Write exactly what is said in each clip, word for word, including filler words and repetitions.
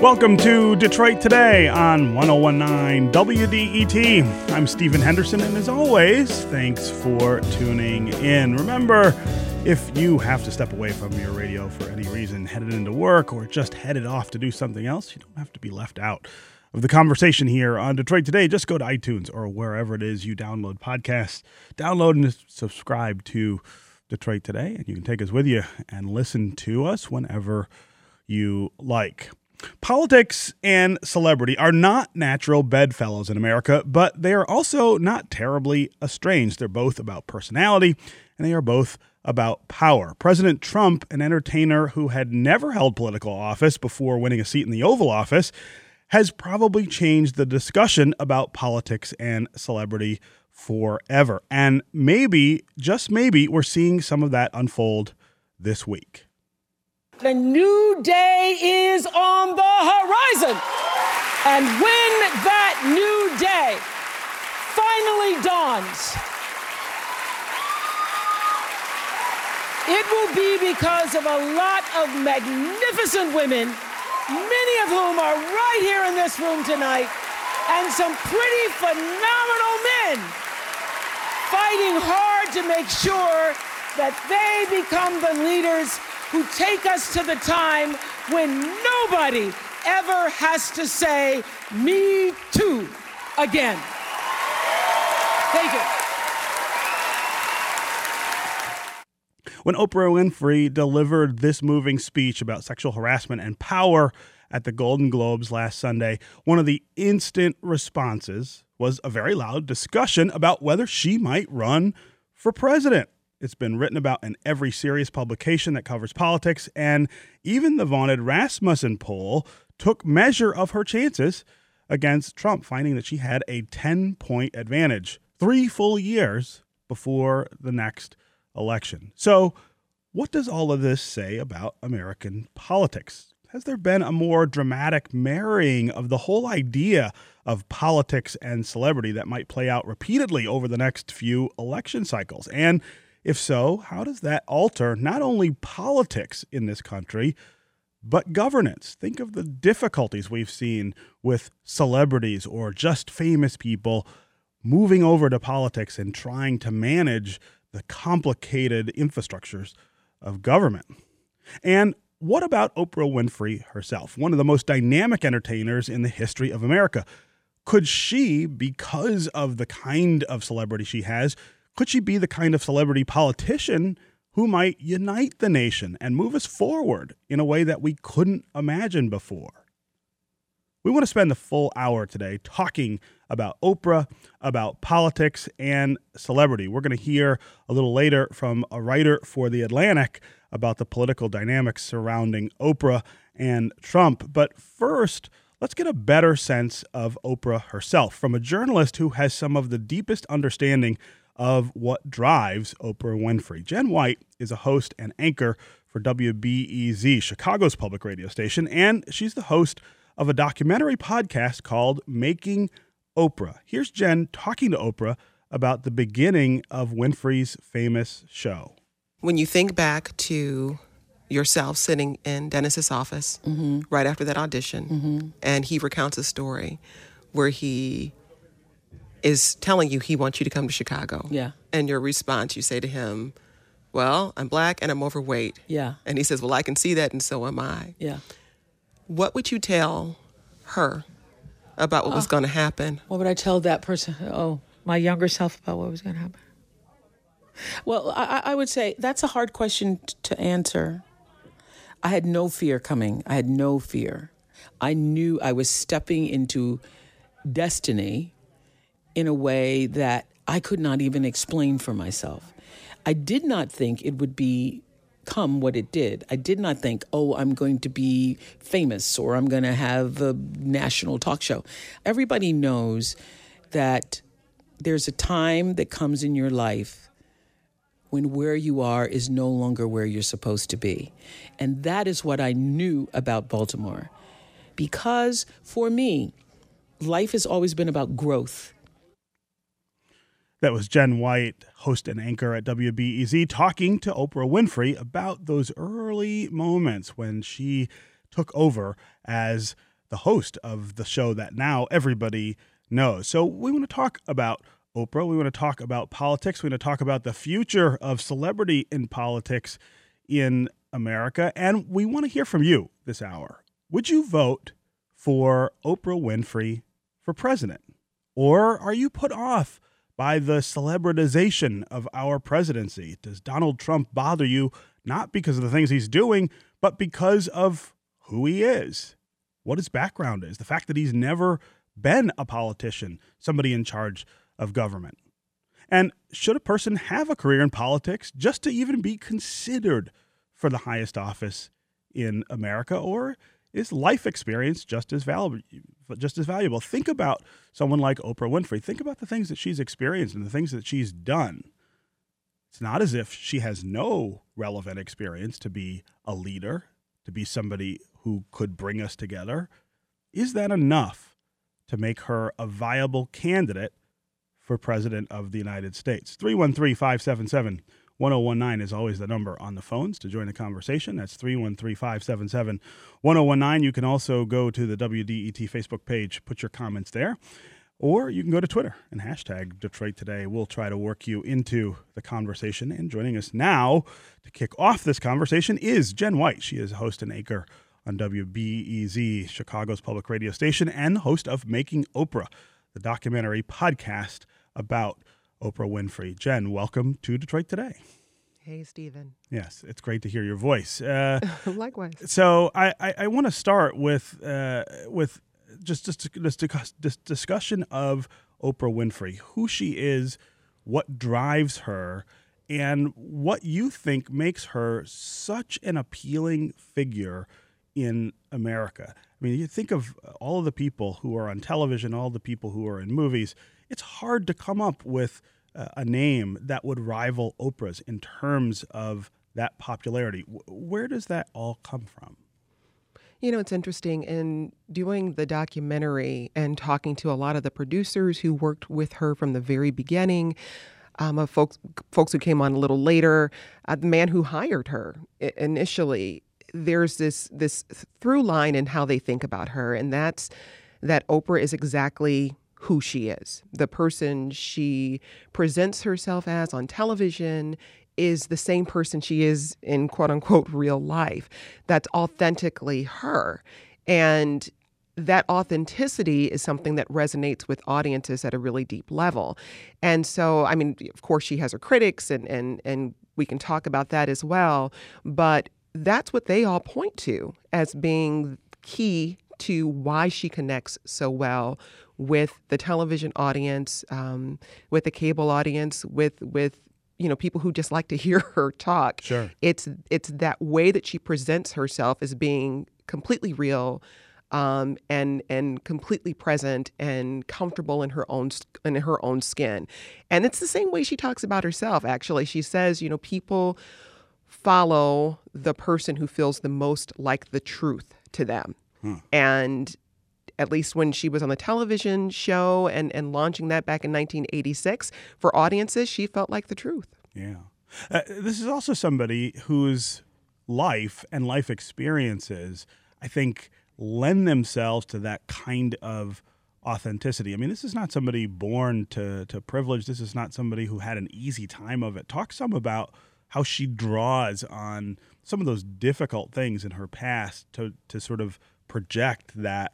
Welcome to Detroit Today on one oh one nine W D E T. I'm Stephen Henderson, and as always, thanks for tuning in. Remember, if you have to step away from your radio for any reason, headed into work or just headed off to do something else, you don't have to be left out of the conversation here on Detroit Today. Just go to iTunes or wherever it is you download podcasts. Download and subscribe to Detroit Today, and you can take us with you and listen to us whenever you like. Politics and celebrity are not natural bedfellows in America, but they are also not terribly estranged. They're both about personality, and they are both about power. President Trump, an entertainer who had never held political office before winning a seat in the Oval Office, has probably changed the discussion about politics and celebrity forever. And maybe, just maybe, we're seeing some of that unfold this week. The new day is on the horizon. And when that new day finally dawns, it will be because of a lot of magnificent women, many of whom are right here in this room tonight, and some pretty phenomenal men fighting hard to make sure that they become the leaders who take us to the time when nobody ever has to say, me too, again. Thank you. When Oprah Winfrey delivered this moving speech about sexual harassment and power at the Golden Globes last Sunday, one of the instant responses was a very loud discussion about whether she might run for president. It's been written about in every serious publication that covers politics, and even the vaunted Rasmussen poll took measure of her chances against Trump, finding that she had a ten-point advantage three full years before the next election. So what does all of this say about American politics? Has there been a more dramatic marrying of the whole idea of politics and celebrity that might play out repeatedly over the next few election cycles? And if so, how does that alter not only politics in this country, but governance? Think of the difficulties we've seen with celebrities or just famous people moving over to politics and trying to manage the complicated infrastructures of government. And what about Oprah Winfrey herself, one of the most dynamic entertainers in the history of America? Could she, because of the kind of celebrity she has, could she be the kind of celebrity politician who might unite the nation and move us forward in a way that we couldn't imagine before? We want to spend the full hour today talking about Oprah, about politics, and celebrity. We're going to hear a little later from a writer for The Atlantic about the political dynamics surrounding Oprah and Trump. But first, let's get a better sense of Oprah herself from a journalist who has some of the deepest understanding of what drives Oprah Winfrey. Jen White is a host and anchor for W B E Z, Chicago's public radio station, and she's the host of a documentary podcast called Making Oprah. Here's Jen talking to Oprah about the beginning of Winfrey's famous show. When you think back to yourself sitting in Dennis's office mm-hmm. right after that audition, mm-hmm. and he recounts a story where he is telling you he wants you to come to Chicago. Yeah. And your response, you say to him, well, I'm black and I'm overweight. Yeah. And he says, well, I can see that and so am I. Yeah. What would you tell her about what uh, was going to happen? What would I tell that person? Oh, my younger self about what was going to happen? Well, I, I would say that's a hard question t- to answer. I had no fear coming. I had no fear. I knew I was stepping into destiny in a way that I could not even explain for myself. I did not think it would become what it did. I did not think, oh, I'm going to be famous or I'm going to have a national talk show. Everybody knows that there's a time that comes in your life when where you are is no longer where you're supposed to be. And that is what I knew about Baltimore. Because for me, life has always been about growth. That was Jen White, host and anchor at W B E Z, talking to Oprah Winfrey about those early moments when she took over as the host of the show that now everybody knows. So we want to talk about Oprah. We want to talk about politics. We want to talk about the future of celebrity in politics in America. And we want to hear from you this hour. Would you vote for Oprah Winfrey for president? Or are you put off by the celebritization of our presidency? Does Donald Trump bother you not because of the things he's doing, but because of who he is, what his background is, the fact that he's never been a politician, somebody in charge of government? And should a person have a career in politics just to even be considered for the highest office in America, or is life experience just as valuable? Just as valuable? Think about someone like Oprah Winfrey. Think about the things that she's experienced and the things that she's done. It's not as if she has no relevant experience to be a leader, to be somebody who could bring us together. Is that enough to make her a viable candidate for president of the United States? three one three, five seven seven, one oh one nine is always the number on the phones to join the conversation. That's three one three, five seven seven, one oh one nine. You can also go to the W D E T Facebook page, put your comments there, or you can go to Twitter and hashtag Detroit Today. We'll try to work you into the conversation. And joining us now to kick off this conversation is Jen White. She is host and anchor on W B E Z, Chicago's public radio station, and host of Making Oprah, the documentary podcast about Oprah Winfrey. Jen, welcome to Detroit Today. Hey, Stephen. Yes, it's great to hear your voice. Uh, Likewise. So I, I, I want to start with uh, with just just this discuss, discussion of Oprah Winfrey, who she is, what drives her, and what you think makes her such an appealing figure in America. I mean, you think of all of the people who are on television, all the people who are in movies. It's hard to come up with uh, a name that would rival Oprah's in terms of that popularity. W- where does that all come from? You know, it's interesting. In doing the documentary and talking to a lot of the producers who worked with her from the very beginning, um, of folks, folks who came on a little later, uh, the man who hired her initially, there's this this through line in how they think about her, and that's that Oprah is exactly who she is. The person she presents herself as on television is the same person she is in quote-unquote real life. That's authentically her. And that authenticity is something that resonates with audiences at a really deep level. And so, I mean, of course, she has her critics, and and, and we can talk about that as well. But that's what they all point to as being key to why she connects so well with the television audience, um, with the cable audience, with with you know people who just like to hear her talk. Sure, it's it's that way that she presents herself as being completely real, um, and and completely present and comfortable in her own in her own skin. And it's the same way she talks about herself. Actually, she says, you know, people follow the person who feels the most like the truth to them. Hmm. And at least when she was on the television show and, and launching that back in nineteen eighty-six, for audiences, she felt like the truth. Yeah. Uh, this is also somebody whose life and life experiences, I think, lend themselves to that kind of authenticity. I mean, this is not somebody born to, to privilege. This is not somebody who had an easy time of it. Talk some about how she draws on some of those difficult things in her past to, to sort of project that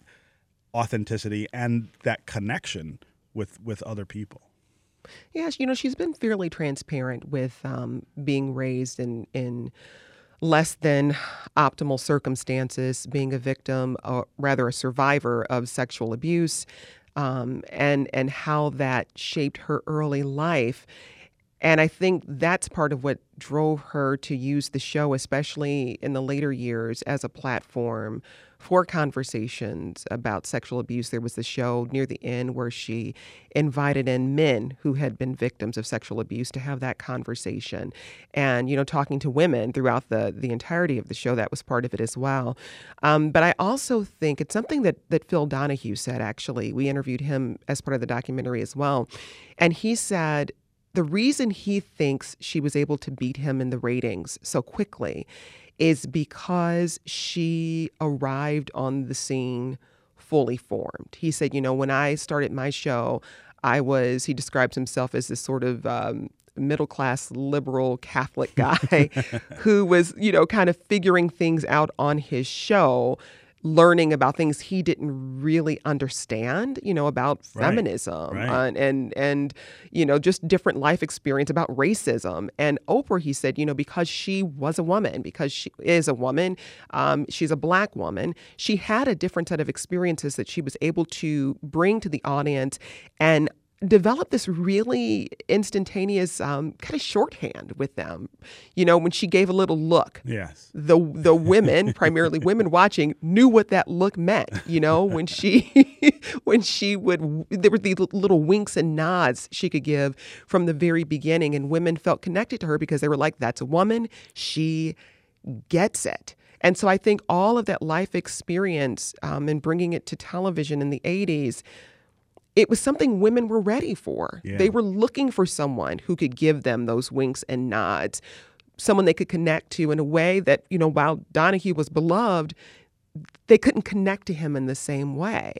authenticity and that connection with with other people. Yes, you know, she's been fairly transparent with um, being raised in in less than optimal circumstances, being a victim, or rather a survivor of sexual abuse, um, and and how that shaped her early life. And I think that's part of what drove her to use the show, especially in the later years, as a platform for conversations about sexual abuse. There was the show near the end where she invited in men who had been victims of sexual abuse to have that conversation. And, you know, talking to women throughout the, the entirety of the show, that was part of it as well. Um, but I also think it's something that, that Phil Donahue said, actually. We interviewed him as part of the documentary as well. And he said the reason he thinks she was able to beat him in the ratings so quickly is because she arrived on the scene fully formed. He said, you know, when I started my show, I was, he describes himself as this sort of um, middle-class liberal Catholic guy who was, you know, kind of figuring things out on his show, learning about things he didn't really understand, you know, about feminism, right, right. And, and, and, you know, just different life experience about racism. And Oprah, he said, you know, because she was a woman, because she is a woman, um, she's a Black woman, she had a different set of experiences that she was able to bring to the audience and developed this really instantaneous um, kind of shorthand with them. You know, when she gave a little look, yes, the the women, primarily women watching, knew what that look meant. You know, when she, when she would, there were these little winks and nods she could give from the very beginning, and women felt connected to her because they were like, that's a woman, she gets it. And so I think all of that life experience um, and bringing it to television in the eighties, it was something women were ready for. Yeah. They were looking for someone who could give them those winks and nods, someone they could connect to in a way that, you know, while Donahue was beloved, they couldn't connect to him in the same way.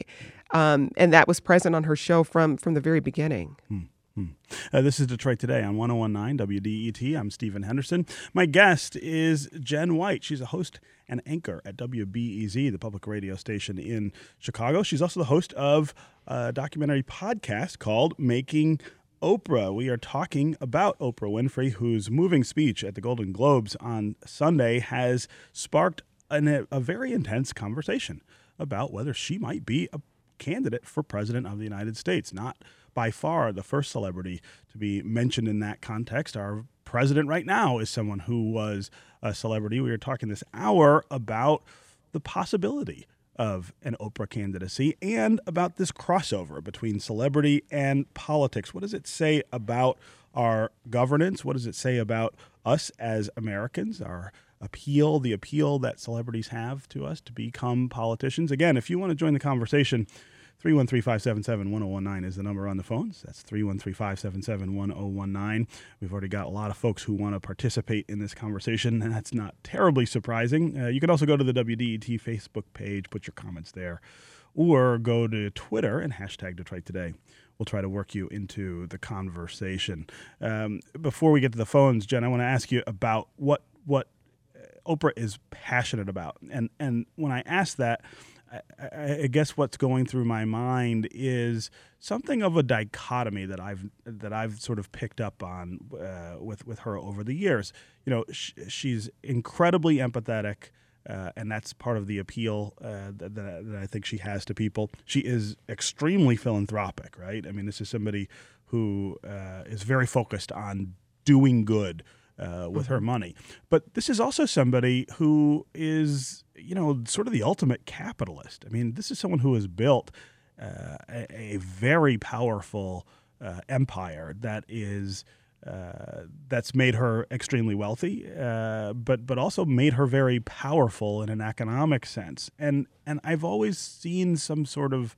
Um, and that was present on her show from, from the very beginning. Hmm. Hmm. Uh, this is Detroit Today on one oh one nine W D E T. I'm Stephen Henderson. My guest is Jen White. She's a host and anchor at W B E Z, the public radio station in Chicago. She's also the host of a documentary podcast called Making Oprah. We are talking about Oprah Winfrey, whose moving speech at the Golden Globes on Sunday has sparked an, a very intense conversation about whether she might be a candidate for president of the United States. Not by far the first celebrity to be mentioned in that context. Our president right now is someone who was a celebrity. We are talking this hour about the possibility of an Oprah candidacy and about this crossover between celebrity and politics. What does it say about our governance? What does it say about us as Americans, our appeal, the appeal that celebrities have to us to become politicians? Again, if you want to join the conversation, three one three, five seven seven, one oh one nine is the number on the phones. That's three one three, five seven seven, one oh one nine. We've already got a lot of folks who want to participate in this conversation, and that's not terribly surprising. Uh, you can also go to the W D E T Facebook page, put your comments there, or go to Twitter and hashtag Detroit Today. We'll try to work you into the conversation. Um, before we get to the phones, Jen, I want to ask you about what what Oprah is passionate about. And, and when I ask that, I, I guess what's going through my mind is something of a dichotomy that I've that I've sort of picked up on uh, with with her over the years. You know, sh- she's incredibly empathetic, uh, and that's part of the appeal uh, that, that I think she has to people. She is extremely philanthropic, right? I mean, this is somebody who uh, is very focused on doing good Uh, with her money. But this is also somebody who is, you know, sort of the ultimate capitalist. I mean, this is someone who has built uh, a, a very powerful uh, empire that is uh, that's made her extremely wealthy, uh, but but also made her very powerful in an economic sense. And and I've always seen some sort of,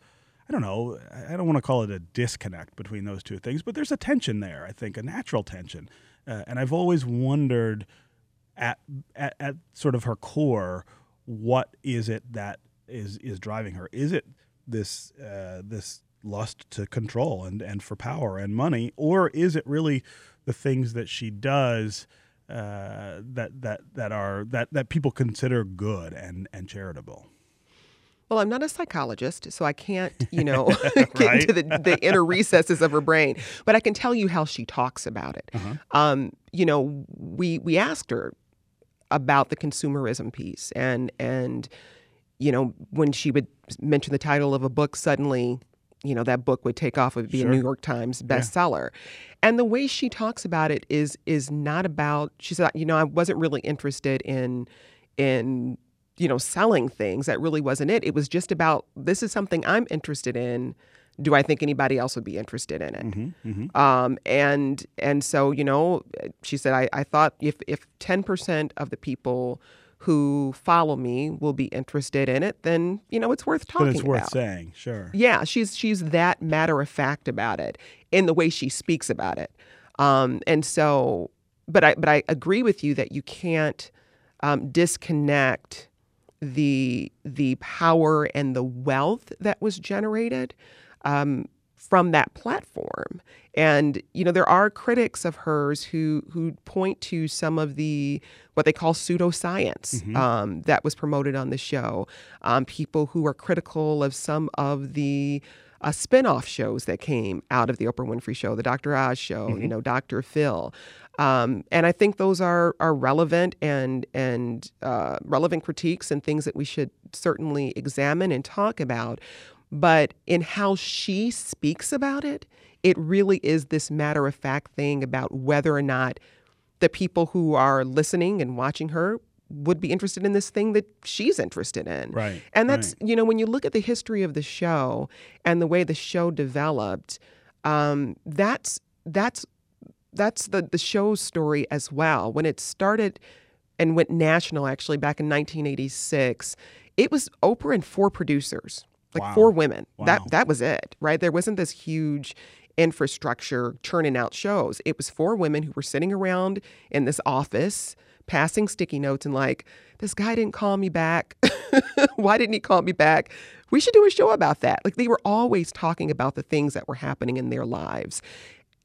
I don't know, I don't want to call it a disconnect between those two things, but there's a tension there, I think, a natural tension. Uh, and I've always wondered at, at at sort of her core, what is it that is is driving her? Is it this uh, this lust to control and, and for power and money, or is it really the things that she does uh, that that that are that, that people consider good and, and charitable? Well, I'm not a psychologist, so I can't, you know, right? get into the, the inner recesses of her brain. But I can tell you how she talks about it. Uh-huh. Um, you know, we we asked her about the consumerism piece, and and you know, when she would mention the title of a book, suddenly, you know, that book would take off, it would be sure. a New York Times bestseller. Yeah. And the way she talks about it is is not about. She said, you know, I wasn't really interested in in. you know, selling things. That really wasn't it. It was just about, this is something I'm interested in. Do I think anybody else would be interested in it? Mm-hmm, mm-hmm. Um, and and so, you know, she said, I, I thought if, if ten percent of the people who follow me will be interested in it, then, you know, it's worth talking about. It's worth about. saying, sure. Yeah, she's, she's that matter of fact about it in the way she speaks about it. Um, and so, but I, but I agree with you that you can't um, disconnect the the power and the wealth that was generated um, from that platform. And, you know, there are critics of hers who who point to some of the what they call pseudoscience mm-hmm. um, that was promoted on the show. Um, people who are critical of some of the uh, spin-off shows that came out of the Oprah Winfrey Show, the Doctor Oz Show, mm-hmm. you know, Doctor Phil. Um, and I think those are are relevant and and uh, relevant critiques and things that we should certainly examine and talk about. But in how she speaks about it, it really is this matter-of-fact thing about whether or not the people who are listening and watching her would be interested in this thing that she's interested in. Right. And that's, right. you know, when you look at the history of the show and the way the show developed, um, that's that's that's the, the show's story as well. When it started and went national, actually, back in nineteen eighty-six, it was Oprah and four producers, like wow. four women. Wow. That that was it, right? There wasn't this huge infrastructure churning out shows. It was four women who were sitting around in this office passing sticky notes and like, this guy didn't call me back. Why didn't he call me back? We should do a show about that. Like, they were always talking about the things that were happening in their lives.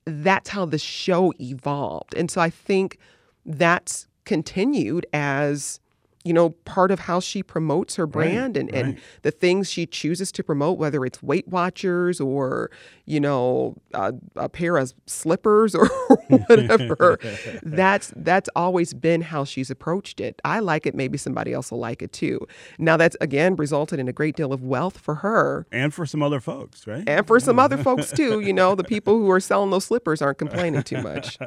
That's how the show evolved. And so I think that's continued as, you know, part of how she promotes her brand right, and, right. and the things she chooses to promote, whether it's Weight Watchers or, you know, a, a pair of slippers or whatever. that's that's always been how she's approached it. I like it. Maybe somebody else will like it, too. Now, that's, again, resulted in a great deal of wealth for her. And for some other folks, right? And for some other folks, too. You know, the people who are selling those slippers aren't complaining too much.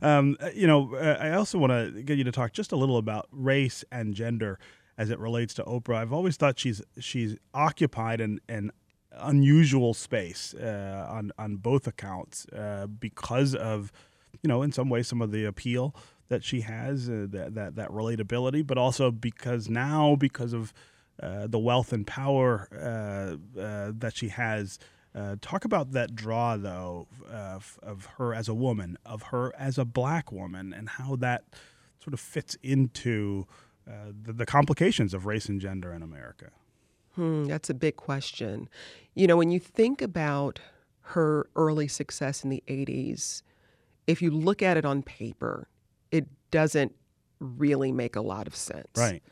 Um, you know, I also want to get you to talk just a little about race and gender as it relates to Oprah. I've always thought she's she's occupied an, an unusual space uh, on on both accounts uh, because of, you know, in some ways some of the appeal that she has, uh, that, that that relatability, but also because now because of uh, the wealth and power uh, uh, that she has. Uh, talk about that draw, though, uh, of her as a woman, of her as a black woman, and how that sort of fits into Uh, the, the complications of race and gender in America? Hmm, that's a big question. You know, when you think about her early success in the eighties, if you look at it on paper, it doesn't really make a lot of sense. Right.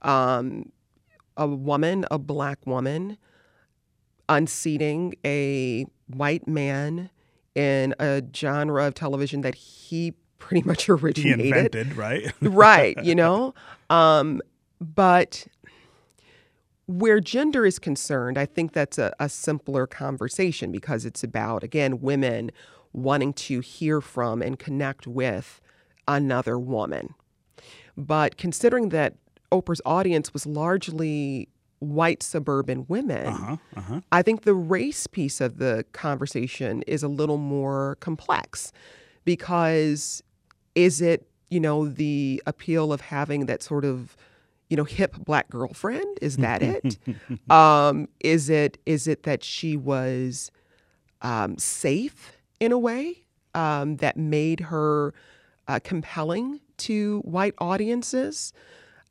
Um, a woman, a black woman, unseating a white man in a genre of television that he pretty much originated. He invented, right? Right, you know? Um, but where gender is concerned, I think that's a, a simpler conversation because it's about, again, women wanting to hear from and connect with another woman. But considering that Oprah's audience was largely white suburban women, uh-huh, uh-huh. I think the race piece of the conversation is a little more complex because is it, you know, the appeal of having that sort of, you know, hip black girlfriend? Is that it? um, is it is it that she was um, safe in a way um, that made her uh, compelling to white audiences?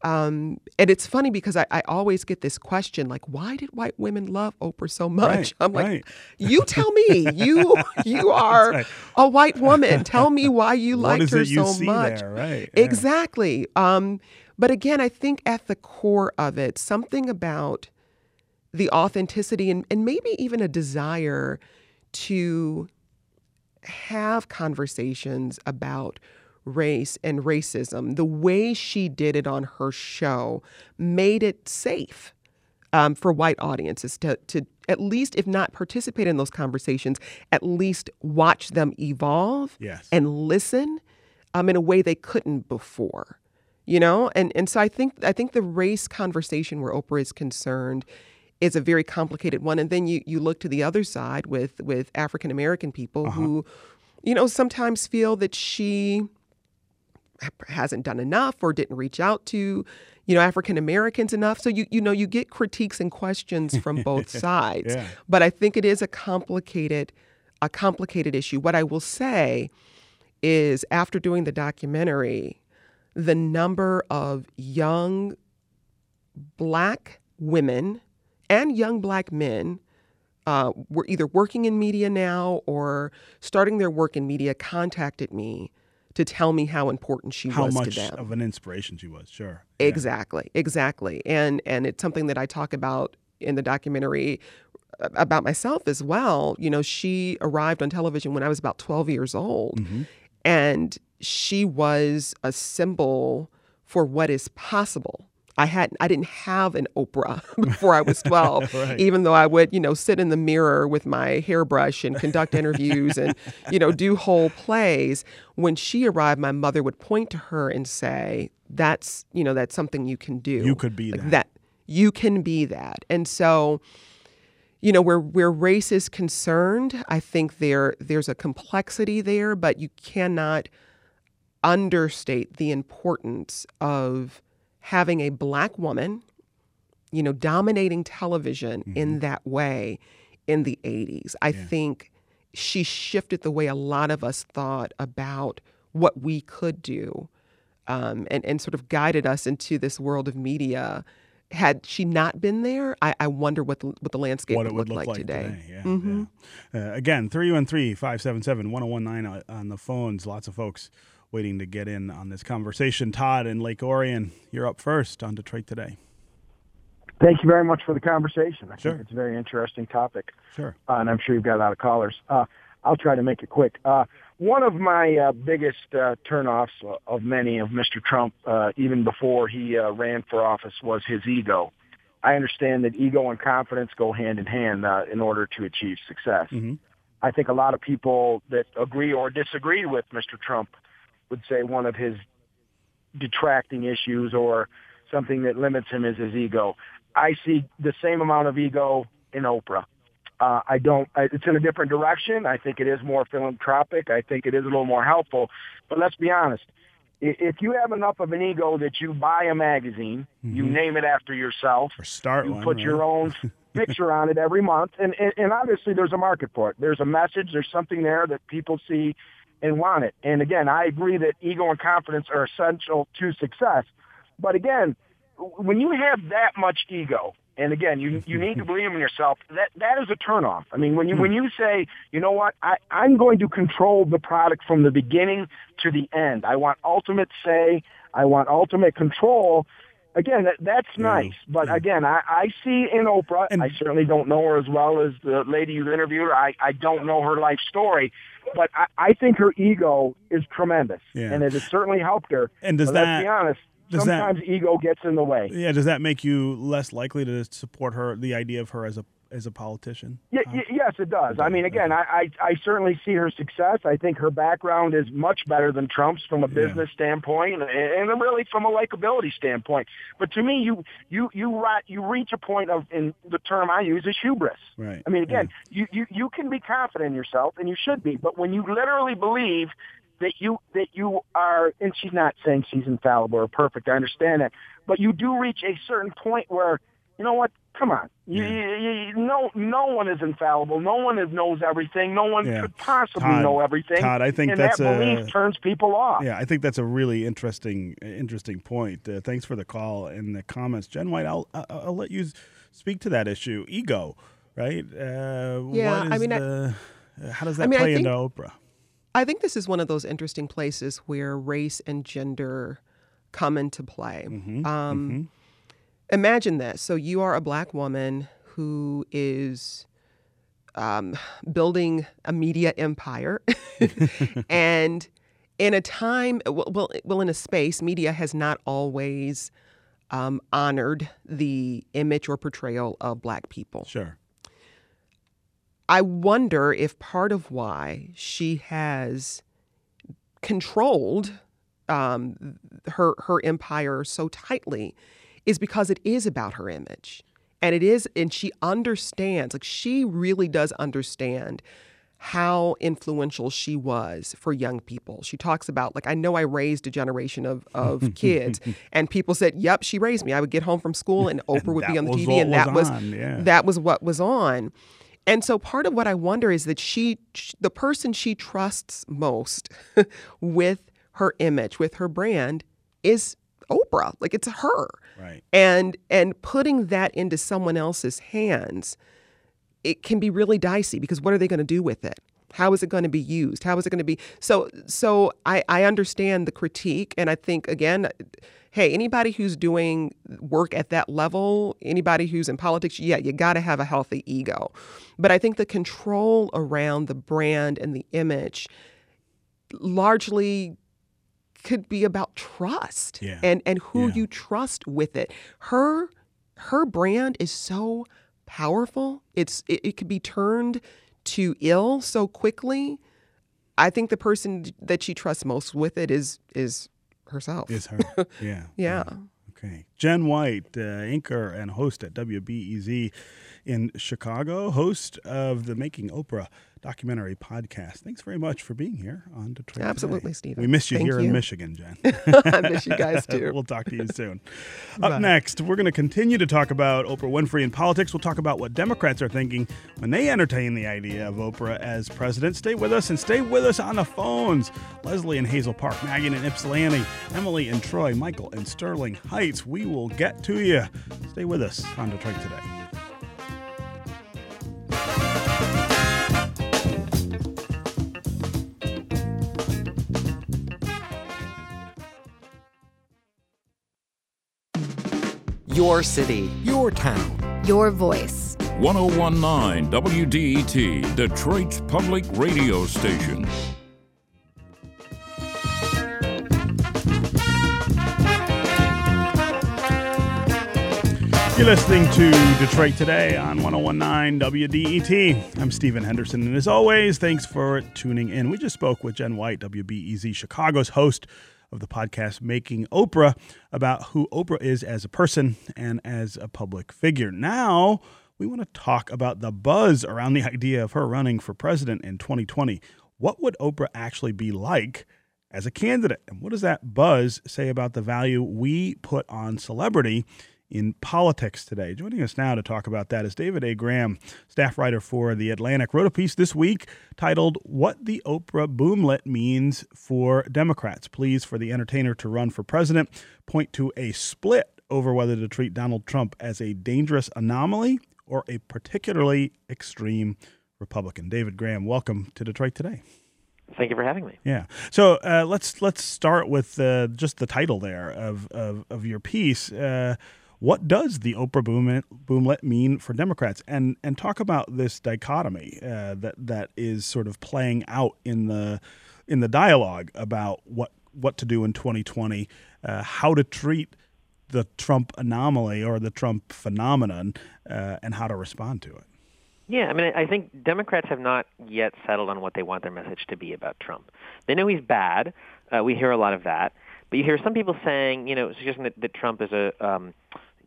Um, and it's funny because I, I always get this question, like, why did white women love Oprah so much? Right, I'm like, right. you tell me. You you are right. a white woman. Tell me why you what liked her you so see much. There, right? Yeah. Exactly. Um, but again, I think at the core of it, something about the authenticity and, and maybe even a desire to have conversations about race and racism, the way she did it on her show made it safe um, for white audiences to, to at least, if not participate in those conversations, at least watch them evolve yes. and listen um, in a way they couldn't before, you know? And and so I think I think the race conversation where Oprah is concerned is a very complicated one. And then you, you look to the other side with, with African-American people uh-huh. who, you know, sometimes feel that she hasn't done enough or didn't reach out to, you know, African Americans enough. So, you you know, you get critiques and questions from both sides. Yeah. But I think it is a complicated, a complicated issue. What I will say is after doing the documentary, the number of young black women and young black men uh, were either working in media now or starting their work in media contacted me to tell me how important she how was to them. How much of an inspiration she was, sure. Yeah. Exactly, exactly. And, and it's something that I talk about in the documentary about myself as well. You know, she arrived on television when I was about twelve years old, mm-hmm. and she was a symbol for what is possible. I had I didn't have an Oprah before I was twelve, right. even though I would, you know, sit in the mirror with my hairbrush and conduct interviews and, you know, do whole plays. When she arrived, my mother would point to her and say, that's, you know, that's something you can do. You could be like that. that. You can be that. And so, you know, where where race is concerned, I think there there's a complexity there, but you cannot understate the importance of having a black woman, you know, dominating television mm-hmm. in that way in the eighties. I yeah. think she shifted the way a lot of us thought about what we could do um, and, and sort of guided us into this world of media. Had she not been there, I, I wonder what the, what the landscape what would, would look, look like, like today. today. Yeah, mm-hmm. yeah. Uh, again, three one three, five seven seven, one oh one nine on the phones. Lots of folks waiting to get in on this conversation. Todd in Lake Orion, you're up first on Detroit Today. Thank you very much for the conversation. I sure. think it's a very interesting topic. Sure. Uh, and I'm sure you've got a lot of callers. Uh, I'll try to make it quick. Uh, one of my uh, biggest uh, turnoffs of many of Mister Trump, uh, even before he uh, ran for office, was his ego. I understand that ego and confidence go hand in hand uh, in order to achieve success. Mm-hmm. I think a lot of people that agree or disagree with Mister Trump would say one of his detracting issues or something that limits him is his ego. I see the same amount of ego in Oprah. Uh, I don't, I, it's in a different direction. I think it is more philanthropic. I think it is a little more helpful. But let's be honest. If you have enough of an ego that you buy a magazine, mm-hmm. you name it after yourself, or start you one, put right? your own picture on it every month. And, and, and obviously there's a market for it. There's a message. There's something there that people see and want it. And again, I agree that ego and confidence are essential to success. But again, when you have that much ego, and again, you you need to believe in yourself, that that is a turnoff. I mean, when you when you say, you know what, I, I'm going to control the product from the beginning to the end. I want ultimate say. I want ultimate control. Again, that, that's yeah. nice. But yeah. again, I, I see in Oprah, and I certainly don't know her as well as the lady you interviewed. I, I don't know her life story. But I, I think her ego is tremendous, yeah. and it has certainly helped her. And does but that, let's be honest, sometimes that, ego gets in the way. Yeah, does that make you less likely to support her, the idea of her as a as a politician? Yeah, uh, yes, it does. I mean, again, I, I, I certainly see her success. I think her background is much better than Trump's from a business yeah. standpoint, and, and really from a likability standpoint. But to me, you you you, you reach a point of, and the term I use is hubris. Right. I mean, again, yeah. you, you, you can be confident in yourself, and you should be, but when you literally believe that you that you are, and she's not saying she's infallible or perfect, I understand that, but you do reach a certain point where, you know what, come on. You, yeah. you, you, no, no one is infallible. No one is, knows everything. No one yeah. could possibly Todd, know everything. Todd, I think and that's that belief a, turns people off. Yeah, I think that's a really interesting, interesting point. Uh, thanks for the call and the comments, Jen White. I'll, I'll let you speak to that issue. Ego, right? Uh, yeah, what is I mean, the, I, how does that I mean, play I think, into Oprah? I think this is one of those interesting places where race and gender come into play. Mm-hmm, um, mm-hmm. Imagine this. So you are a black woman who is um, building a media empire and in a time, well, well, in a space, media has not always um, honored the image or portrayal of black people. Sure. I wonder if part of why she has controlled um, her her empire so tightly is because it is about her image. And it is, and she understands, like she really does understand how influential she was for young people. She talks about, like, I know I raised a generation of, of kids, and people said, yep, she raised me. I would get home from school and Oprah and would be on the T V, and that was, on, yeah. that was what was on. And so part of what I wonder is that she, the person she trusts most with her image, with her brand, is Oprah. Like, it's her. Right. And and putting that into someone else's hands, it can be really dicey, because what are they going to do with it? How is it going to be used? How is it going to be? So so I, I understand the critique. And I think, again, hey, anybody who's doing work at that level, anybody who's in politics, yeah, you got to have a healthy ego. But I think the control around the brand and the image largely could be about trust, yeah. and, and who yeah. you trust with it. Her her brand is so powerful. It's it, it could be turned to ill so quickly. I think the person that she trusts most with it is is herself. Is her. Yeah. yeah. yeah. Okay. Jen White, uh, anchor and host at W B E Z in Chicago, host of the Making Oprah documentary podcast. Thanks very much for being here on Detroit Today. Absolutely, Stephen. We miss you Thank here you. in Michigan, Jen. I miss you guys too. We'll talk to you soon. Up Bye. next, we're going to continue to talk about Oprah Winfrey and politics. We'll talk about what Democrats are thinking when they entertain the idea of Oprah as president. Stay with us, and stay with us on the phones. Leslie in Hazel Park, Megan in Ypsilanti, Emily in Troy, Michael in Sterling Heights. We will get to you. Stay with us on Detroit Today. Your city, your town, your voice. ten nineteen W D E T, Detroit's public radio station. You're listening to Detroit Today on ten nineteen W D E T. I'm Stephen Henderson, and as always, thanks for tuning in. We just spoke with Jen White, W B E Z Chicago's host of the podcast Making Oprah, about who Oprah is as a person and as a public figure. Now, we want to talk about the buzz around the idea of her running for president in twenty twenty. What would Oprah actually be like as a candidate? And what does that buzz say about the value we put on celebrity in politics today? Joining us now to talk about that is David A. Graham, staff writer for The Atlantic, wrote a piece this week titled "What the Oprah Boomlet Means for Democrats." Pleas for the entertainer to run for president point to a split over whether to treat Donald Trump as a dangerous anomaly or a particularly extreme Republican. David Graham, welcome to Detroit Today. Thank you for having me. Yeah. So uh, let's let's start with uh, just the title there of of, of your piece. Uh, What does the Oprah boom, boomlet mean for Democrats? And and talk about this dichotomy uh, that that is sort of playing out in the in the dialogue about what what to do in twenty twenty, uh, how to treat the Trump anomaly or the Trump phenomenon, uh, and how to respond to it. Yeah, I mean, I think Democrats have not yet settled on what they want their message to be about Trump. They know he's bad. Uh, we hear a lot of that. But you hear some people saying, you know, suggesting that, that Trump is a um,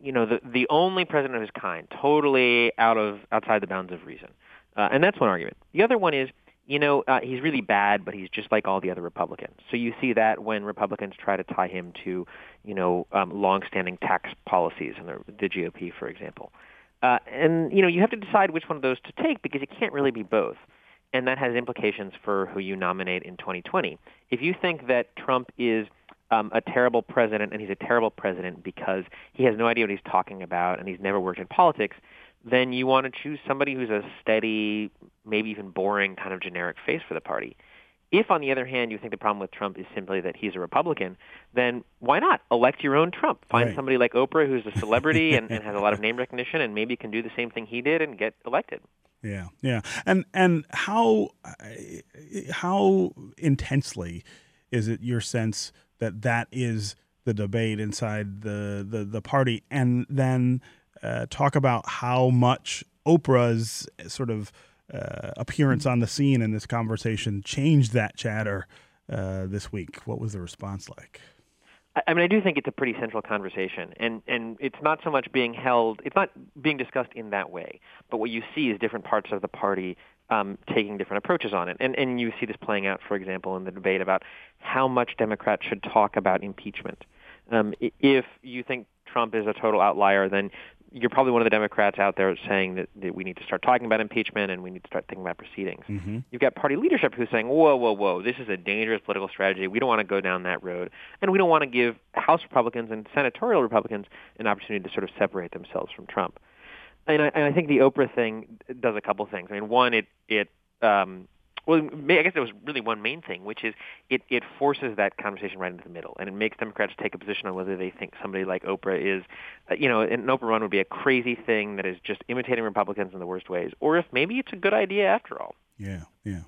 you know, the the only president of his kind, totally out of outside the bounds of reason. Uh, and that's one argument. The other one is, you know, uh, he's really bad, but he's just like all the other Republicans. So you see that when Republicans try to tie him to, you know, um, longstanding tax policies and the, the G O P, for example. Uh, and, you know, you have to decide which one of those to take, because it can't really be both. And that has implications for who you nominate in twenty twenty. If you think that Trump is Um, a terrible president, and he's a terrible president because he has no idea what he's talking about and he's never worked in politics, then you want to choose somebody who's a steady, maybe even boring kind of generic face for the party. If, on the other hand, you think the problem with Trump is simply that he's a Republican, then why not elect your own Trump? Find right. somebody like Oprah who's a celebrity and, and has a lot of name recognition and maybe can do the same thing he did and get elected. Yeah, yeah. And, and how, how intensely is it your sense that that is the debate inside the, the, the party? And then uh, talk about how much Oprah's sort of uh, appearance on the scene in this conversation changed that chatter uh, this week. What was the response like? I mean, I do think it's a pretty central conversation, and, and it's not so much being held, it's not being discussed in that way, but what you see is different parts of the party um, taking different approaches on it. And, and you see this playing out, for example, in the debate about how much Democrats should talk about impeachment. Um, if you think Trump is a total outlier, then you're probably one of the Democrats out there saying that, that we need to start talking about impeachment and we need to start thinking about proceedings. Mm-hmm. You've got party leadership who's saying, whoa, whoa, whoa, this is a dangerous political strategy. We don't want to go down that road. And we don't want to give House Republicans and senatorial Republicans an opportunity to sort of separate themselves from Trump. And I, and I think the Oprah thing does a couple things. I mean, one, it it um, well, I guess there was really one main thing, which is it, it forces that conversation right into the middle, and it makes Democrats take a position on whether they think somebody like Oprah is, you know, an Oprah run would be a crazy thing that is just imitating Republicans in the worst ways, or if maybe it's a good idea after all. Yeah, yeah.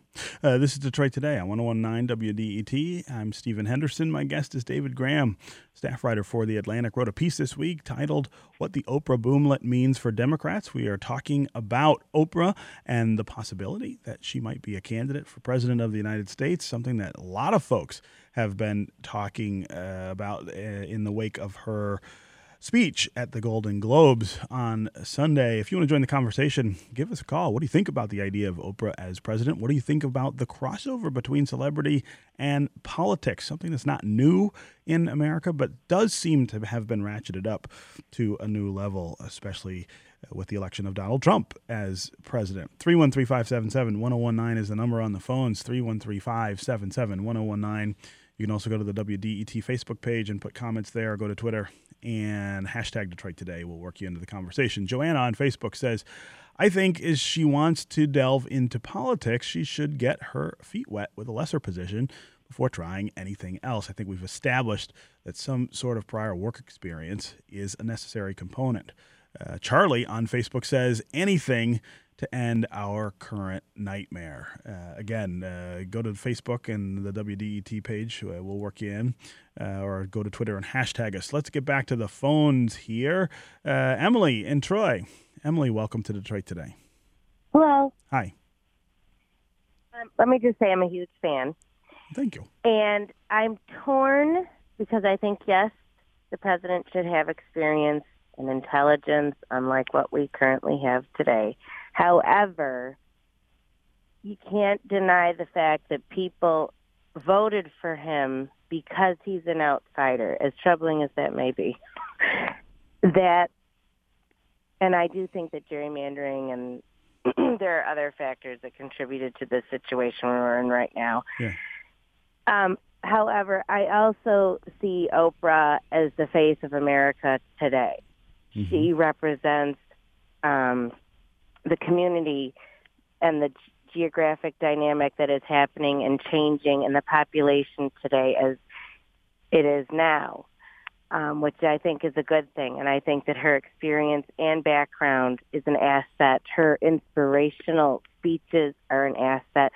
Uh, this is Detroit Today on one oh one point nine W D E T. I'm Stephen Henderson. My guest is David Graham, staff writer for The Atlantic, wrote a piece this week titled What the Oprah Boomlet Means for Democrats. We are talking about Oprah and the possibility that she might be a candidate for president of the United States, something that a lot of folks have been talking uh, about uh, in the wake of her speech at the Golden Globes on Sunday. If you want to join the conversation, give us a call. What do you think about the idea of Oprah as president? What do you think about the crossover between celebrity and politics? Something that's not new in America, but does seem to have been ratcheted up to a new level, especially with the election of Donald Trump as president. three one three, five seven seven, one oh one nine is the number on the phones. three one three, five seven seven, one oh one nine. You can also go to the W D E T Facebook page and put comments there, or go to Twitter and hashtag Detroit Today. We'll work you into the conversation. Joanna on Facebook says, I think as she wants to delve into politics, she should get her feet wet with a lesser position before trying anything else. I think we've established that some sort of prior work experience is a necessary component. Uh, Charlie on Facebook says, anything to end our current nightmare. Uh, again, uh, go to Facebook and the W D E T page. Uh, we'll work you in. Uh, or go to Twitter and hashtag us. Let's get back to the phones here. Uh, Emily and Troy. Emily, welcome to Detroit Today. Hello. Hi. Um, let me just say I'm a huge fan. Thank you. And I'm torn because I think, yes, the president should have experience and intelligence unlike what we currently have today. However, you can't deny the fact that people voted for him because he's an outsider, as troubling as that may be. That, and I do think that gerrymandering and there are other factors that contributed to the situation we're in right now. Yeah. Um, however, I also see Oprah as the face of America today. Mm-hmm. She represents Um, the community and the geographic dynamic that is happening and changing in the population today as it is now, um, which I think is a good thing. And I think that her experience and background is an asset. Her inspirational speeches are an asset.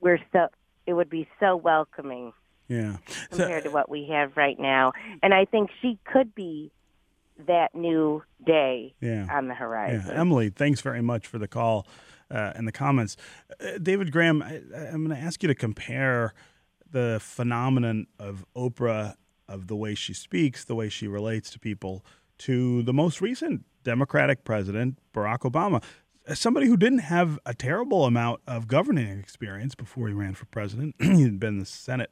We're so, it would be so welcoming yeah. compared so, to what we have right now. And I think she could be that new day yeah. on the horizon. Yeah. Emily, thanks very much for the call uh, and the comments. Uh, David Graham, I, I'm going to ask you to compare the phenomenon of Oprah, of the way she speaks, the way she relates to people, to the most recent Democratic president, Barack Obama, somebody who didn't have a terrible amount of governing experience before he ran for president. He'd been in the Senate,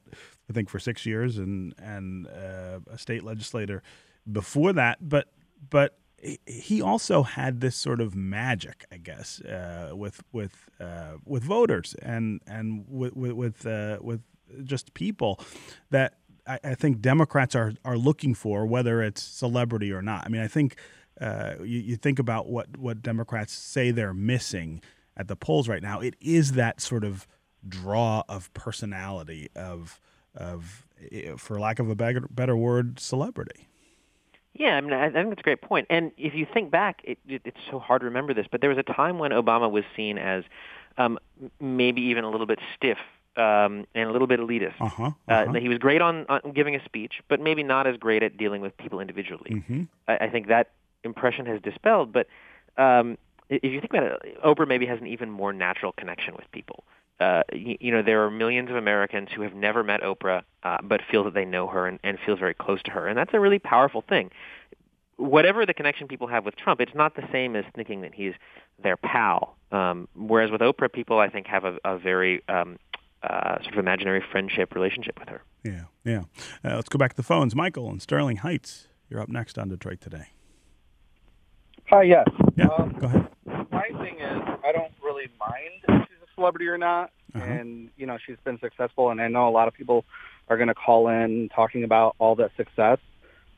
I think, for six years and, and uh, a state legislator before that, but but he also had this sort of magic, I guess, uh, with with uh, with voters and and with with uh, with just people that I, I think Democrats are are looking for, whether it's celebrity or not. I mean, I think uh, you, you think about what what Democrats say they're missing at the polls right now. It is that sort of draw of personality of of, for lack of a better better word, celebrity. Yeah, I mean, I think that's a great point. And if you think back, it, it, it's so hard to remember this, but there was a time when Obama was seen as um, maybe even a little bit stiff um, and a little bit elitist. Uh-huh, uh-huh. Uh, he was great on, on giving a speech, but maybe not as great at dealing with people individually. Mm-hmm. I, I think that impression has dispelled. But um, if you think about it, Oprah maybe has an even more natural connection with people. Uh, you, you know, there are millions of Americans who have never met Oprah, uh, but feel that they know her and, and feel very close to her. And that's a really powerful thing. Whatever the connection people have with Trump, it's not the same as thinking that he's their pal. Um, whereas with Oprah, people, I think, have a, a very um, uh, sort of imaginary friendship relationship with her. Yeah, yeah. Uh, let's go back to the phones. Michael in Sterling Heights, you're up next on Detroit Today. Hi, yes. Yeah, um, go ahead. My thing is, I don't really mind if she's a celebrity or not. Uh-huh. And, you know, she's been successful. And I know a lot of people are going to call in talking about all that success.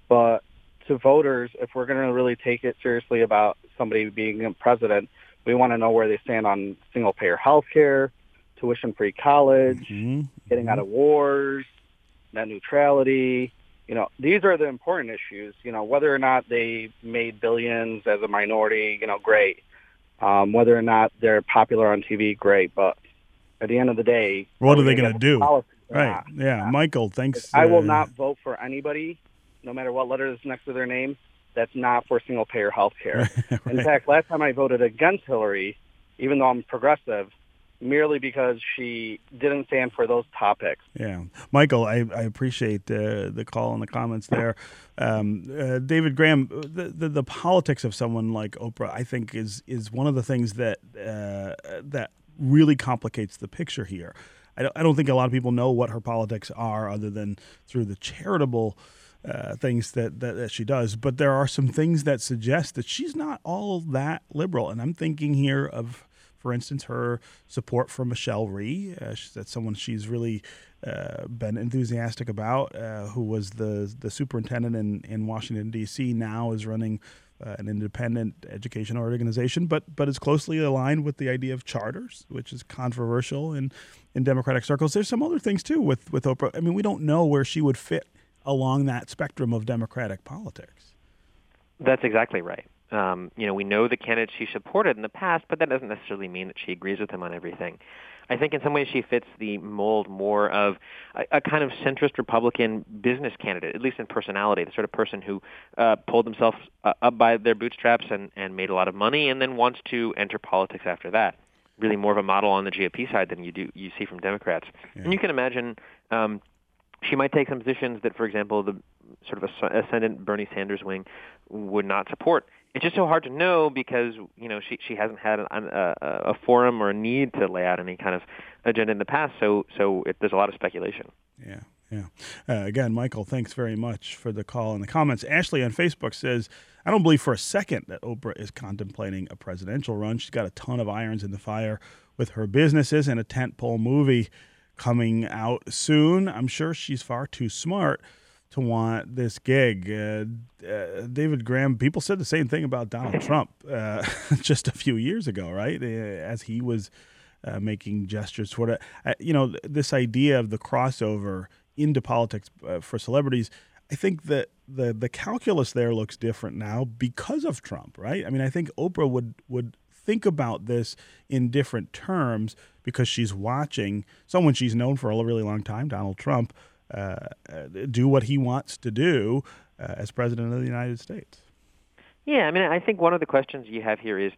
But to voters, if we're going to really take it seriously about somebody being president, we want to know where they stand on single-payer health care, tuition-free college, mm-hmm. getting out of wars, net neutrality. You know, these are the important issues. You know, whether or not they made billions as a minority, you know, great. Um, whether or not they're popular on T V, great. But at the end of the day, what are they going to do? Right. Yeah. Michael, thanks. I will not vote for anybody, no matter what letter is next to their name, that's not for single-payer health care. Right. In fact, last time I voted against Hillary, even though I'm progressive, merely because she didn't stand for those topics. Yeah. Michael, I, I appreciate uh, the call and the comments there. Um, uh, David Graham, the, the the politics of someone like Oprah, I think, is is one of the things that uh, that really complicates the picture here. I don't, I don't think a lot of people know what her politics are other than through the charitable Uh, things that, that, that she does. But there are some things that suggest that she's not all that liberal. And I'm thinking here of, for instance, her support for Michelle Rhee. Uh, that's someone she's really uh, been enthusiastic about, uh, who was the, the superintendent in, in Washington, D C, now is running uh, an independent education organization, but but is closely aligned with the idea of charters, which is controversial in, in Democratic circles. There's some other things, too, with, with Oprah. I mean, we don't know where she would fit along that spectrum of Democratic politics. That's exactly right. Um, you know, we know the candidates she supported in the past, but that doesn't necessarily mean that she agrees with them on everything. I think in some ways she fits the mold more of a, a kind of centrist Republican business candidate, at least in personality, the sort of person who uh, pulled themselves uh, up by their bootstraps and, and made a lot of money and then wants to enter politics after that. Really more of a model on the G O P side than you do you see from Democrats. Yeah. And you can imagine um, she might take some positions that, for example, the sort of ascendant Bernie Sanders wing would not support. It's just so hard to know because, you know, she she hasn't had an, a, a forum or a need to lay out any kind of agenda in the past. So so it, there's a lot of speculation. Yeah, yeah. Uh, again, Michael, thanks very much for the call and the comments. Ashley on Facebook says, I don't believe for a second that Oprah is contemplating a presidential run. She's got a ton of irons in the fire with her businesses and a tentpole movie coming out soon. I'm sure she's far too smart to want this gig. Uh, uh, David Graham, people said the same thing about Donald Trump uh, just a few years ago, right? As he was uh, making gestures toward it. Uh, you know, this idea of the crossover into politics uh, for celebrities, I think that the the calculus there looks different now because of Trump, right? I mean, I think Oprah would would think about this in different terms because she's watching someone she's known for a really long time, Donald Trump, uh, do what he wants to do uh, as president of the United States. Yeah, I mean, I think one of the questions you have here is,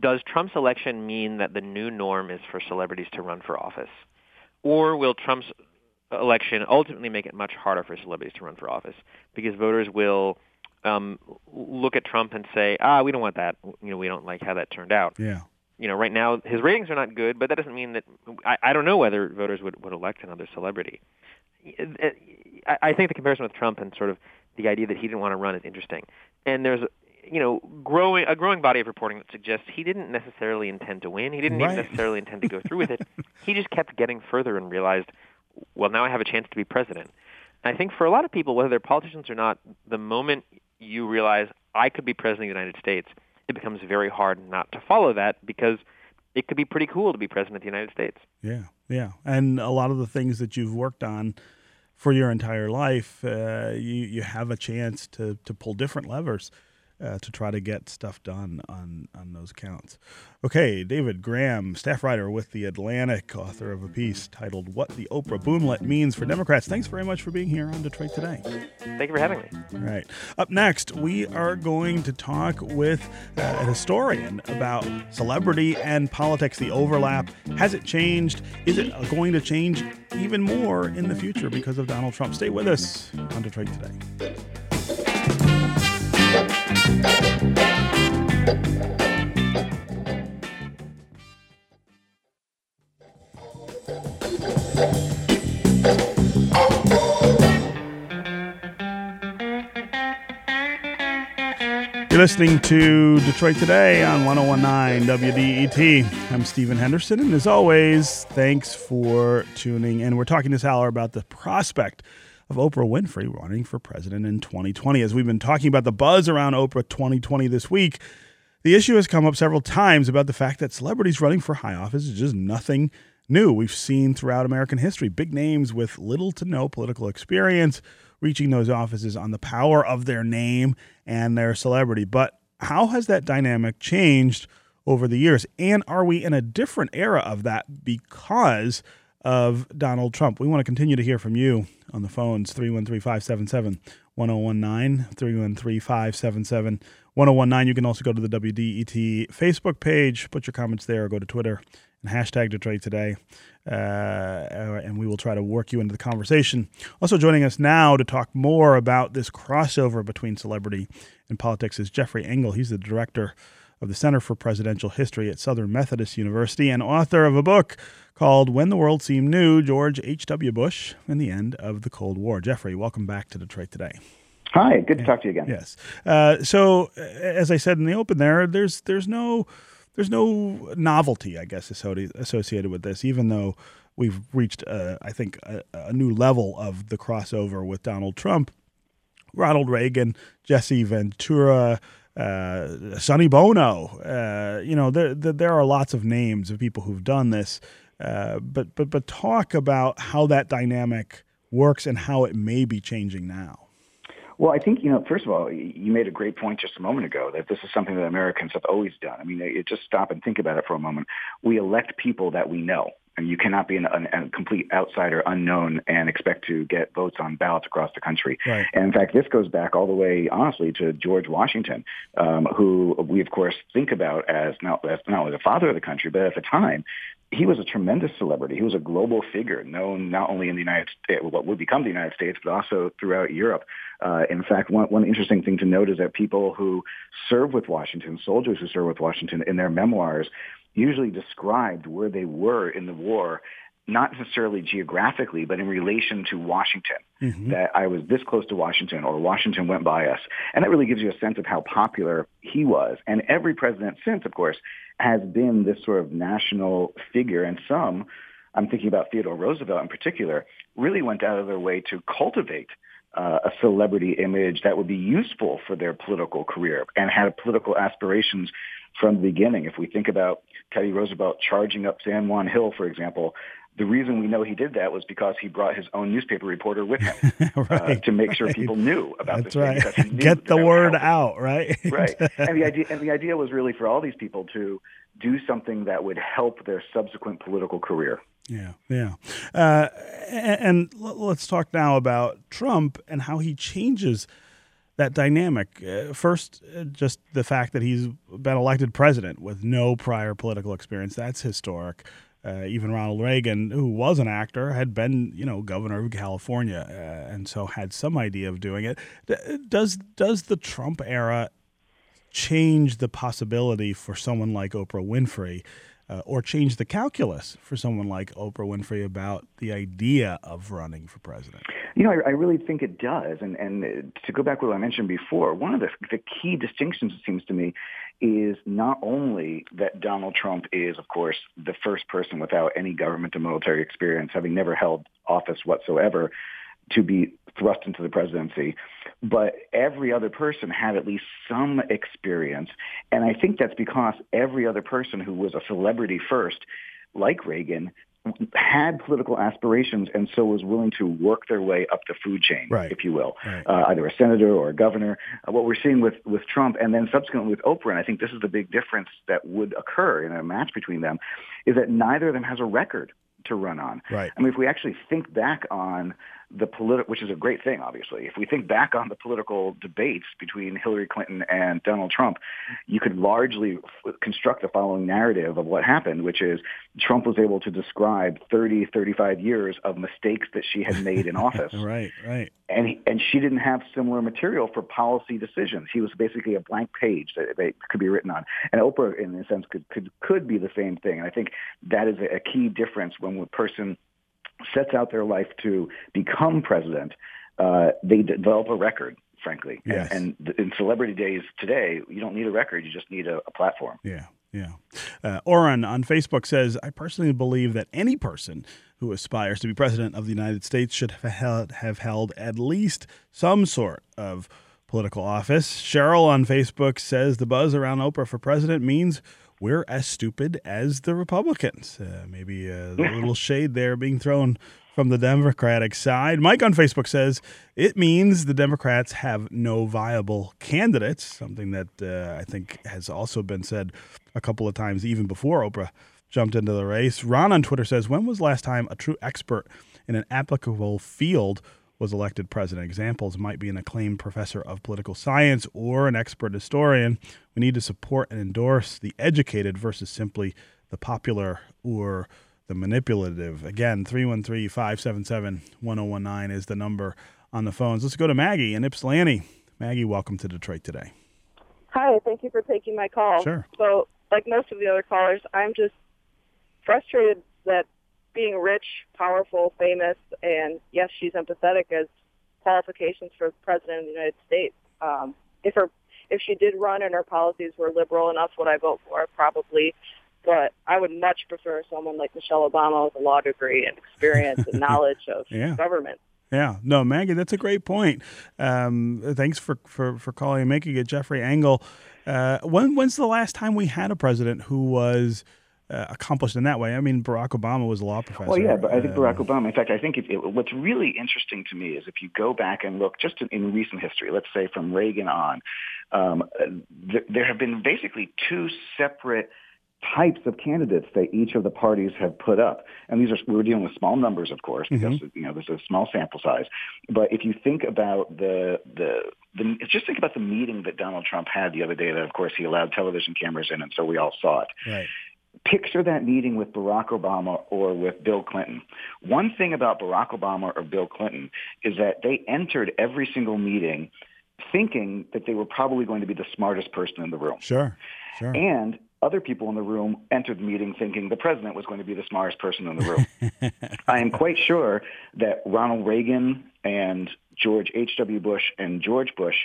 does Trump's election mean that the new norm is for celebrities to run for office? Or will Trump's election ultimately make it much harder for celebrities to run for office? Because voters will Um, look at Trump and say, ah, we don't want that. You know, we don't like how that turned out. Yeah. You know, right now his ratings are not good, but that doesn't mean that I, I don't know whether voters would, would elect another celebrity. I, I think the comparison with Trump and sort of the idea that he didn't want to run is interesting. And there's, you know, growing a growing body of reporting that suggests he didn't necessarily intend to win. He didn't right. even necessarily intend to go through with it. He just kept getting further and realized, well, now I have a chance to be president. And I think for a lot of people, whether they're politicians or not, the moment you realize I could be president of the United States, it becomes very hard not to follow that because it could be pretty cool to be president of the United States. Yeah, yeah. And a lot of the things that you've worked on for your entire life, uh, you, you have a chance to, to pull different levers uh, to try to get stuff done on, on those counts. Okay, David Graham, staff writer with The Atlantic, author of a piece titled What the Oprah Boomlet Means for Democrats. Thanks very much for being here on Detroit Today. Thank you for having me. All right. Up next, we are going to talk with uh, a historian about celebrity and politics, the overlap. Has it changed? Is it going to change even more in the future because of Donald Trump? Stay with us on Detroit Today. You're listening to Detroit Today on one oh one nine W D E T. I'm Stephen Henderson, and as always, thanks for tuning in. We're talking this hour about the prospect of Oprah Winfrey running for president in twenty twenty. As we've been talking about the buzz around Oprah twenty twenty this week, the issue has come up several times about the fact that celebrities running for high office is just nothing new. We've seen throughout American history big names with little to no political experience reaching those offices on the power of their name and their celebrity. But how has that dynamic changed over the years? And are we in a different era of that because of Donald Trump? We want to continue to hear from you on the phones, three one three, five seven seven, one oh one nine, three one three, five seven seven, one oh one nine. You can also go to the W D E T Facebook page, put your comments there, or go to Twitter and hashtag Detroit Today, uh, and we will try to work you into the conversation. Also joining us now to talk more about this crossover between celebrity and politics is Jeffrey Engel. He's the director of the Center for Presidential History at Southern Methodist University and author of a book called When the World Seemed New, George H. W. Bush and the End of the Cold War. Jeffrey, welcome back to Detroit Today. Hi, good to talk to you again. Yes. Uh, so, as I said in the open there, there's there's no... There's no novelty, I guess, associated with this, even though we've reached, uh, I think, a, a new level of the crossover with Donald Trump. Ronald Reagan, Jesse Ventura, uh, Sonny Bono. Uh, you know, there, there are lots of names of people who've done this. Uh, but, but, but talk about how that dynamic works and how it may be changing now. Well, I think, you know, first of all, you made a great point just a moment ago that this is something that Americans have always done. I mean, it, just stop and think about it for a moment. We elect people that we know. I mean, you cannot be an, an, a complete outsider, unknown, and expect to get votes on ballots across the country. Right. And, in fact, this goes back all the way, honestly, to George Washington, um, who we, of course, think about as not, as not only the father of the country, but at the time, he was a tremendous celebrity. He was a global figure, known not only in the United States, what would become the United States, but also throughout Europe. Uh, in fact, one, one interesting thing to note is that people who served with Washington, soldiers who served with Washington, in their memoirs usually described where they were in the war, not necessarily geographically, but in relation to Washington, mm-hmm. that I was this close to Washington or Washington went by us. And that really gives you a sense of how popular he was. And every president since, of course, has been this sort of national figure. And some, I'm thinking about Theodore Roosevelt in particular, really went out of their way to cultivate Uh, a celebrity image that would be useful for their political career and had political aspirations from the beginning. If we think about Teddy Roosevelt charging up San Juan Hill, for example, the reason we know he did that was because he brought his own newspaper reporter with him right, uh, to make sure right. people knew about That's this. Right. Because he knew Get the word out, right? Right. And the idea, and the idea was really for all these people to do something that would help their subsequent political career. Yeah, yeah. Uh, and, and let's talk now about Trump and how he changes that dynamic. Uh, first, uh, just the fact that he's been elected president with no prior political experience. That's historic. Uh, even Ronald Reagan, who was an actor, had been, you know, governor of California uh, and so had some idea of doing it. Does, does the Trump era change the possibility for someone like Oprah Winfrey Uh, or change the calculus for someone like Oprah Winfrey about the idea of running for president? You know, I, I really think it does. And, and to go back to what I mentioned before, one of the, the key distinctions, it seems to me, is not only that Donald Trump is, of course, the first person without any government or military experience, having never held office whatsoever, to be thrust into the presidency, but every other person had at least some experience. And I think that's because every other person who was a celebrity first, like Reagan, had political aspirations and so was willing to work their way up the food chain, right. if you will, right. uh, either a senator or a governor. Uh, what we're seeing with, with Trump and then subsequently with Oprah, and I think this is the big difference that would occur in a match between them, is that neither of them has a record to run on. Right. I mean, if we actually think back on the political, which is a great thing, obviously, if we think back on the political debates between Hillary Clinton and Donald Trump, you could largely f- construct the following narrative of what happened, which is Trump was able to describe thirty, thirty-five years of mistakes that she had made in office. Right, right. And he, and she didn't have similar material for policy decisions. He was basically a blank page that they could be written on. And Oprah, in a sense, could, could, could be the same thing. And I think that is a key difference when a person sets out their life to become president, uh, they develop a record frankly. Yes. And, and in celebrity days today, you don't need a record. You just need a, a platform. Yeah, yeah. Uh, Oren on Facebook says, I personally believe that any person who aspires to be president of the United States should have held, have held at least some sort of political office. Cheryl on Facebook says the buzz around Oprah for president means we're as stupid as the Republicans. Uh, maybe a little shade there being thrown from the Democratic side. Mike on Facebook says it means the Democrats have no viable candidates, something that uh, I think has also been said a couple of times even before Oprah jumped into the race. Ron on Twitter says, when was last time a true expert in an applicable field was elected president? Examples might be an acclaimed professor of political science or an expert historian. We need to support and endorse the educated versus simply the popular or the manipulative. Again, three one three, five seven seven, one oh one nine is the number on the phones. Let's go to Maggie in Ypsilanti. Maggie, welcome to Detroit Today. Hi, thank you for taking my call. Sure. So, like most of the other callers, I'm just frustrated that being rich, powerful, famous, and yes, she's empathetic as qualifications for president of the United States. Um, if her, if she did run and her policies were liberal enough, would I vote for her? Probably, but I would much prefer someone like Michelle Obama with a law degree and experience and knowledge of yeah. government. Yeah, no, Maggie, that's a great point. Um, thanks for, for, for calling and making it, Jeffrey Engel. Uh, when when's the last time we had a president who was Uh, accomplished in that way? I mean, Barack Obama was a law professor. Well, yeah, but I think Barack Obama, in fact, I think it, it, what's really interesting to me is if you go back and look just in, in recent history, let's say from Reagan on, um, th- there have been basically two separate types of candidates that each of the parties have put up. And these are, we were dealing with small numbers, of course, because, mm-hmm. you know, there's a small sample size. But if you think about the, the, the, just think about the meeting that Donald Trump had the other day that, of course, he allowed television cameras in, and so we all saw it. Right. Picture that meeting with Barack Obama or with Bill Clinton. One thing about Barack Obama or Bill Clinton is that they entered every single meeting thinking that they were probably going to be the smartest person in the room. Sure, sure. And other people in the room entered the meeting thinking the president was going to be the smartest person in the room. I am quite sure that Ronald Reagan and George H. W. Bush and George Bush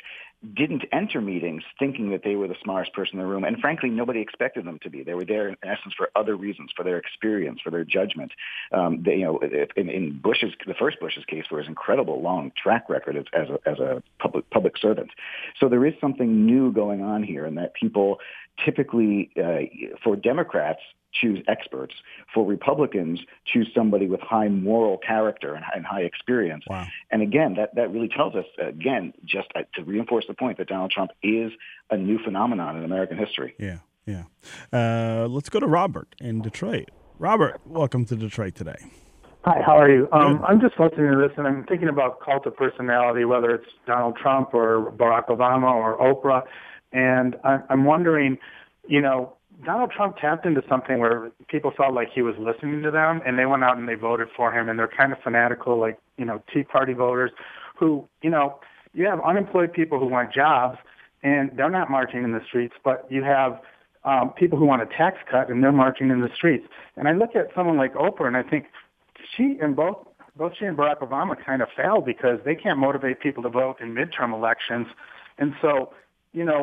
didn't enter meetings thinking that they were the smartest person in the room. And frankly, nobody expected them to be. They were there in essence for other reasons, for their experience, for their judgment. Um, they, you know, in, in Bush's, the first Bush's case, there was an incredible long track record as, as a, as a public, public servant. So there is something new going on here, in that people typically, uh, for Democrats, choose experts. For Republicans, choose somebody with high moral character and, and high experience. Wow. And again, that, that really tells us, again, just uh, to reinforce the point that Donald Trump is a new phenomenon in American history. Yeah, yeah. Uh, let's go to Robert in Detroit. Robert, welcome to Detroit Today. Hi, how are you? Um, I'm just listening to this, and I'm thinking about cult of personality, whether it's Donald Trump or Barack Obama or Oprah. And I, I'm wondering, you know, Donald Trump tapped into something where people felt like he was listening to them, and they went out and they voted for him, and they're kind of fanatical, like, you know, Tea Party voters who, you know, you have unemployed people who want jobs, and they're not marching in the streets, but you have um, people who want a tax cut, and they're marching in the streets. And I look at someone like Oprah, and I think she and both, both she and Barack Obama kind of failed because they can't motivate people to vote in midterm elections. And so, you know,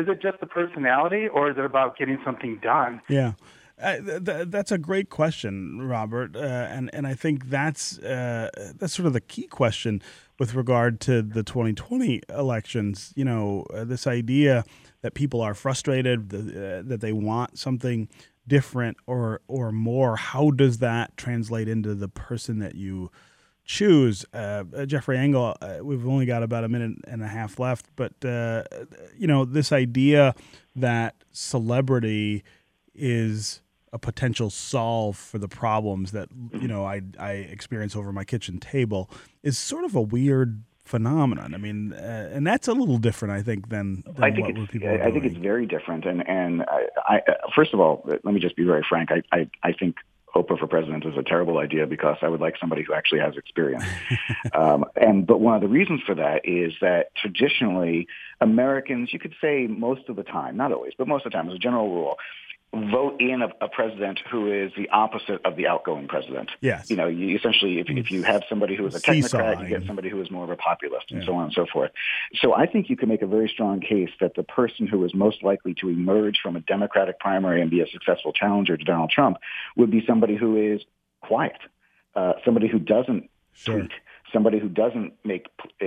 is it just the personality, or is it about getting something done? Yeah, uh, th- th- that's a great question, Robert, uh, and and I think that's uh, that's sort of the key question with regard to the twenty twenty elections. You know, uh, this idea that people are frustrated, uh, that they want something different or or more. How does that translate into the person that you choose? uh, Jeffrey Engel, uh, we've only got about a minute and a half left, but, uh, you know, this idea that celebrity is a potential solve for the problems that, you know, I, I experience over my kitchen table is sort of a weird phenomenon. I mean, uh, and that's a little different, I think, than, than I think what people are doing. I think it's very different. And, and I, I, first of all, let me just be very frank. I, I, I think Oprah for president is a terrible idea because I would like somebody who actually has experience. um, and but one of the reasons for that is that traditionally Americans, you could say most of the time, not always, but most of the time as a general rule, vote in a, a president who is the opposite of the outgoing president. Yes. You know, you essentially, if, if you have somebody who is a technocrat, you get somebody who is more of a populist, and yeah. so on and so forth. So I think you can make a very strong case that the person who is most likely to emerge from a Democratic primary and be a successful challenger to Donald Trump would be somebody who is quiet, uh, somebody who doesn't sure. tweet, somebody who doesn't make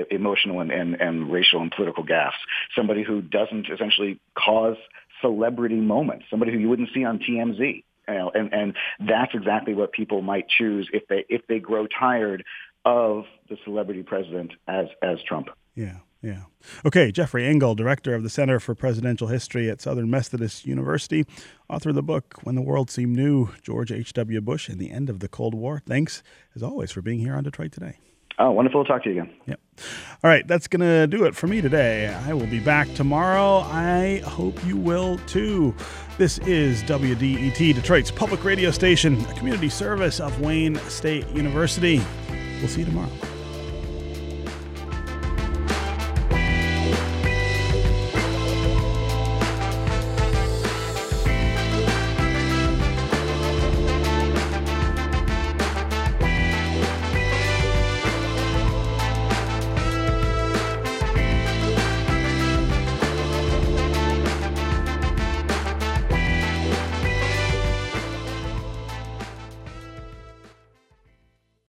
emotional and, and, and racial and political gaffes, somebody who doesn't essentially cause celebrity moments, somebody who you wouldn't see on T M Z. You know, and, and that's exactly what people might choose if they if they grow tired of the celebrity president as as Trump. Yeah, yeah. Okay, Jeffrey Engel, director of the Center for Presidential History at Southern Methodist University, author of the book, When the World Seemed New, George H W. Bush and the End of the Cold War. Thanks, as always, for being here on Detroit Today. Oh, wonderful to talk to you again. Yep. All right, that's going to do it for me today. I will be back tomorrow. I hope you will, too. This is W D E T, Detroit's public radio station, a community service of Wayne State University. We'll see you tomorrow.